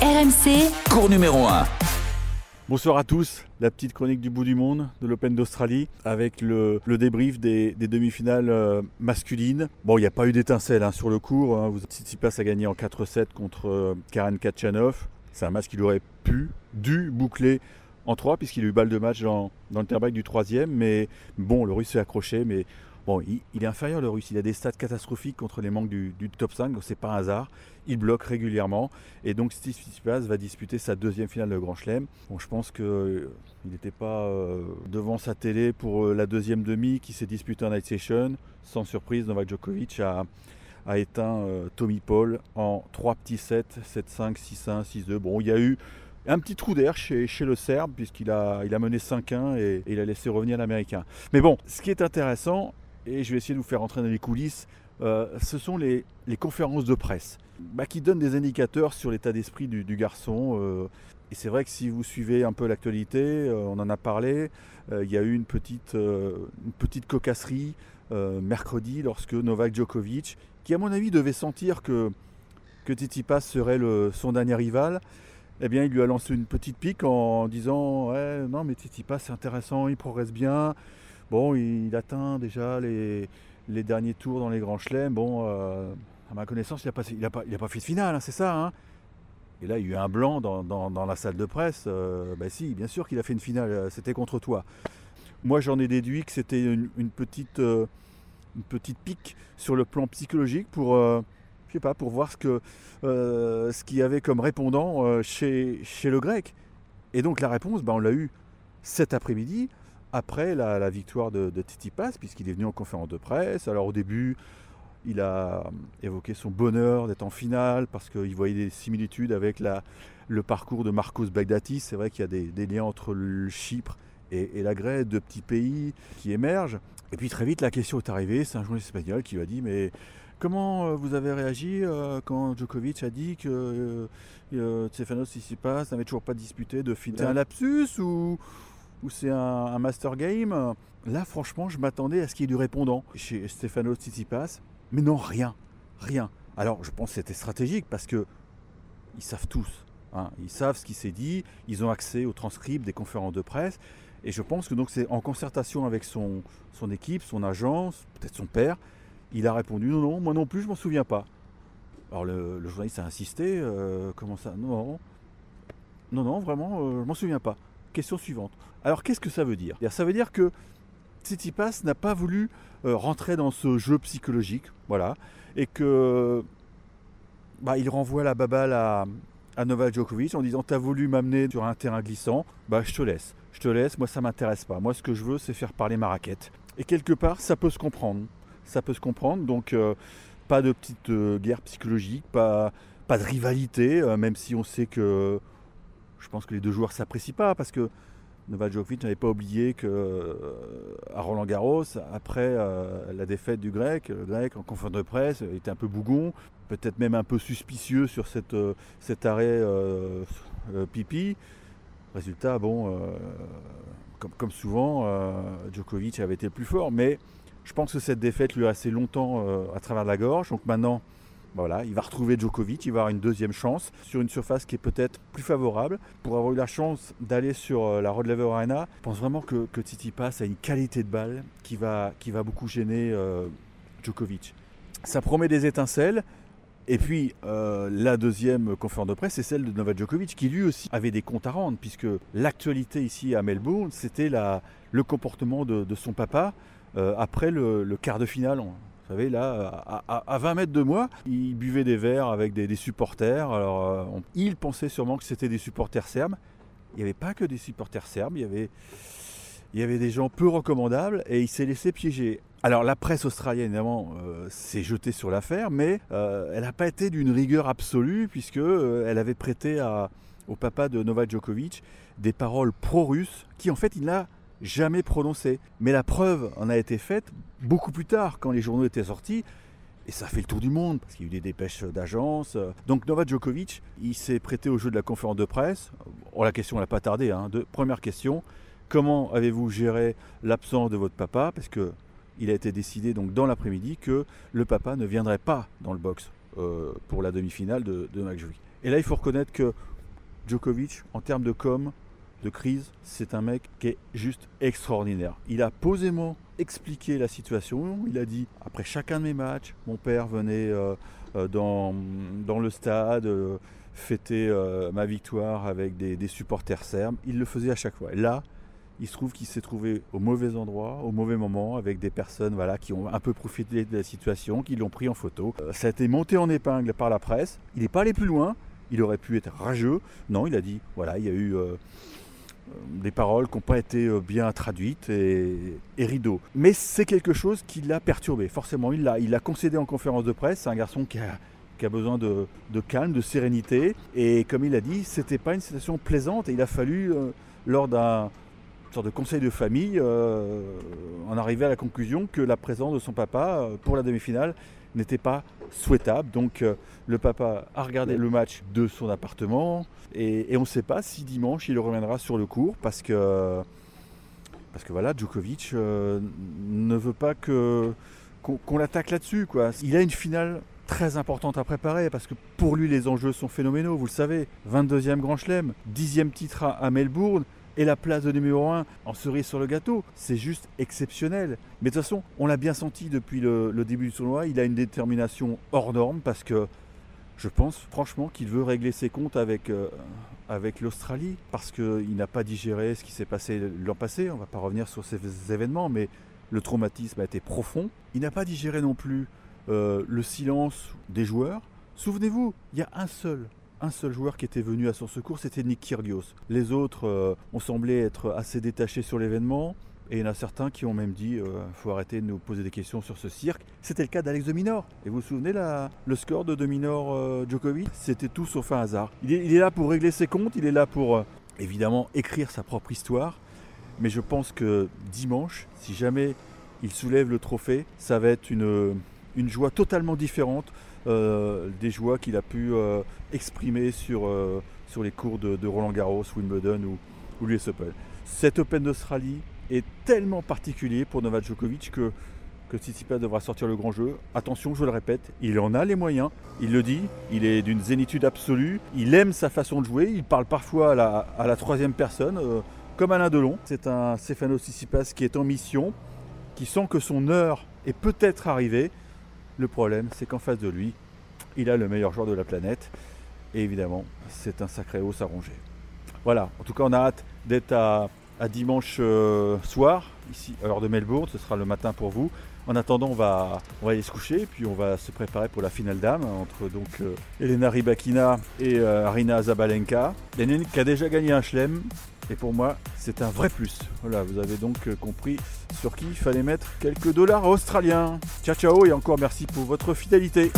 RMC, cours numéro 1. Bonsoir à tous, la petite chronique du bout du monde de l'Open d'Australie avec le débrief des demi-finales masculines. Bon, il n'y a pas eu d'étincelle sur le cours. Tsitsipas a gagné en 4-7 contre Karen Khachanov. C'est un match qu'il aurait dû boucler en 3 puisqu'il a eu balle de match dans le tiebreak du 3e. Mais bon, le Russe s'est accroché, mais bon, il est inférieur le Russe, il a des stats catastrophiques contre les manques du top 5, donc c'est pas un hasard, il bloque régulièrement et donc Tsitsipas va disputer sa deuxième finale de Grand Chelem. Bon, je pense qu'il n'était pas devant sa télé pour la deuxième demi qui s'est disputée en night session. Sans surprise, Novak Djokovic a éteint Tommy Paul en 3 petits sets, 7-5, 6-1, 6-2. Bon, il y a eu un petit trou d'air chez le Serbe puisqu'il a mené 5-1 et il a laissé revenir l'Américain. Mais bon, ce qui est intéressant, et je vais essayer de vous faire entrer dans les coulisses, ce sont les conférences de presse qui donnent des indicateurs sur l'état d'esprit du garçon. Et c'est vrai que si vous suivez un peu l'actualité, on en a parlé, il y a eu une petite cocasserie mercredi lorsque Novak Djokovic, qui à mon avis devait sentir que Tsitsipas serait son dernier rival, eh bien, il lui a lancé une petite pique en disant « Ouais, non mais Tsitsipas c'est intéressant, il progresse bien ». Bon, il atteint déjà les derniers tours dans les grands chelems. Bon, à ma connaissance, il n'a pas fait de finale, c'est ça. Et là, il y a eu un blanc dans la salle de presse. Si, bien sûr qu'il a fait une finale, c'était contre toi. Moi, j'en ai déduit que c'était une petite pique sur le plan psychologique pour voir ce qu'il y avait comme répondant chez le Grec. Et donc, la réponse, on l'a eue cet après-midi. Après la victoire de Tsitsipas, puisqu'il est venu en conférence de presse. Alors au début, il a évoqué son bonheur d'être en finale parce qu'il voyait des similitudes avec le parcours de Marcos Baghdatis. C'est vrai qu'il y a des liens entre le Chypre et la Grèce, deux petits pays qui émergent. Et puis très vite, la question est arrivée. C'est un journaliste espagnol qui lui a dit « Mais comment vous avez réagi quand Djokovic a dit que Stefanos Tsitsipas n'avait toujours pas disputé de finale ?» C'est un lapsus ou c'est un master game? Là, franchement, je m'attendais à ce qu'il y ait du répondant chez Stefanos Tsitsipas. Mais non, rien. Alors, je pense que c'était stratégique parce que ils savent tous. Ils savent ce qui s'est dit. Ils ont accès aux transcripts des conférences de presse. Et je pense que donc c'est en concertation avec son équipe, son agence, peut-être son père. Il a répondu non, moi non plus, je m'en souviens pas. Alors le journaliste a insisté. Comment ça? Non, vraiment, je m'en souviens pas. Question suivante. Alors qu'est-ce que ça veut dire? Ça veut dire que Tsitsipas n'a pas voulu rentrer dans ce jeu psychologique, voilà, et que il renvoie la baballe à Novak Djokovic en disant « T'as voulu m'amener sur un terrain glissant, je te laisse, moi ça m'intéresse pas, moi ce que je veux c'est faire parler ma raquette. » Et quelque part ça peut se comprendre, donc pas de petite guerre psychologique, pas de rivalité, même si on sait que... Je pense que les deux joueurs ne s'apprécient pas parce que Novak Djokovic n'avait pas oublié qu'à Roland-Garros, après la défaite du Grec, le Grec en conférence de presse était un peu bougon, peut-être même un peu suspicieux sur cet arrêt pipi. Résultat, comme souvent, Djokovic avait été le plus fort, mais je pense que cette défaite lui a assez longtemps à travers la gorge. Donc maintenant, voilà, il va retrouver Djokovic, il va avoir une deuxième chance sur une surface qui est peut-être plus favorable. Pour avoir eu la chance d'aller sur la Rod Laver Arena, je pense vraiment que Tsitsipas a une qualité de balle qui va beaucoup gêner Djokovic. Ça promet des étincelles. Et puis, la deuxième conférence de presse, c'est celle de Novak Djokovic, qui lui aussi avait des comptes à rendre, puisque l'actualité ici à Melbourne, c'était le comportement de son papa après le quart de finale. Vous savez, là, à 20 mètres de moi, il buvait des verres avec des supporters. Alors, il pensait sûrement que c'était des supporters serbes. Il n'y avait pas que des supporters serbes, il y avait des gens peu recommandables et il s'est laissé piéger. Alors, la presse australienne, évidemment, s'est jetée sur l'affaire, mais elle n'a pas été d'une rigueur absolue puisque elle avait prêté au papa de Novak Djokovic des paroles pro-russes qui, en fait, il n'a jamais prononcé. Mais la preuve en a été faite beaucoup plus tard, quand les journaux étaient sortis, et ça a fait le tour du monde, parce qu'il y a eu des dépêches d'agence. Donc Novak Djokovic, il s'est prêté au jeu de la conférence de presse. Oh, la question n'a pas tardé. Première question, comment avez-vous géré l'absence de votre papa? Parce qu'il a été décidé donc, dans l'après-midi que le papa ne viendrait pas dans le box pour la demi-finale de Novak Djokovic. Et là, il faut reconnaître que Djokovic, en termes de com, de crise, c'est un mec qui est juste extraordinaire. Il a posément expliqué la situation. Il a dit, après chacun de mes matchs, mon père venait dans le stade fêter ma victoire avec des supporters serbes. Il le faisait à chaque fois. Là, il se trouve qu'il s'est trouvé au mauvais endroit, au mauvais moment, avec des personnes qui ont un peu profité de la situation, qui l'ont pris en photo. Ça a été monté en épingle par la presse. Il n'est pas allé plus loin. Il aurait pu être rageux. Non, il a dit, il y a eu des paroles qui n'ont pas été bien traduites et rideau. Mais c'est quelque chose qui l'a perturbé. Forcément, il l'a concédé en conférence de presse. C'est un garçon qui a besoin de calme, de sérénité. Et comme il a dit, ce n'était pas une situation plaisante. Et il a fallu, lors d'un sorte de conseil de famille, en arriver à la conclusion que la présence de son papa pour la demi-finale n'était pas souhaitable. Donc le papa a regardé le match de son appartement et on ne sait pas si dimanche il reviendra sur le court parce que Djokovic ne veut pas qu'on l'attaque là-dessus, quoi. Il a une finale très importante à préparer parce que pour lui les enjeux sont phénoménaux, vous le savez. 22e Grand Chelem, 10e titre à Melbourne, et la place de numéro 1 en cerise sur le gâteau, c'est juste exceptionnel. Mais de toute façon, on l'a bien senti depuis le début du tournoi, il a une détermination hors norme parce que je pense franchement qu'il veut régler ses comptes avec l'Australie parce qu'il n'a pas digéré ce qui s'est passé l'an passé. On ne va pas revenir sur ces événements, mais le traumatisme a été profond. Il n'a pas digéré non plus le silence des joueurs. Souvenez-vous, il y a un seul joueur qui était venu à son secours, c'était Nick Kyrgios. Les autres ont semblé être assez détachés sur l'événement et il y en a certains qui ont même dit « faut arrêter de nous poser des questions sur ce cirque ». C'était le cas d'Alex De Minor. Et vous vous souvenez le score de De Minor Djokovic ? C'était tout sauf un hasard. Il est là pour régler ses comptes, il est là pour évidemment écrire sa propre histoire. Mais je pense que dimanche, si jamais il soulève le trophée, ça va être une joie totalement différente des joies qu'il a pu exprimer sur les cours de Roland-Garros, Wimbledon ou l'US Open. Cet Open d'Australie est tellement particulier pour Novak Djokovic que Tsitsipas devra sortir le grand jeu. Attention, je le répète, il en a les moyens, il le dit, il est d'une zénitude absolue, il aime sa façon de jouer, il parle parfois à la troisième personne, comme Alain Delon. C'est un Stefanos Tsitsipas qui est en mission, qui sent que son heure est peut-être arrivée. Le problème, c'est qu'en face de lui, il a le meilleur joueur de la planète. Et évidemment, c'est un sacré os à ronger. Voilà, en tout cas, on a hâte d'être à dimanche soir, ici, à l'heure de Melbourne. Ce sera le matin pour vous. En attendant, on va aller se coucher. Puis, on va se préparer pour la finale dame entre Elena Rybakina et Arina Zabalenka. Elena qui a déjà gagné un chelem. Et pour moi, c'est un vrai plus. Voilà, vous avez donc compris sur qui il fallait mettre quelques dollars australiens. Ciao, ciao et encore merci pour votre fidélité.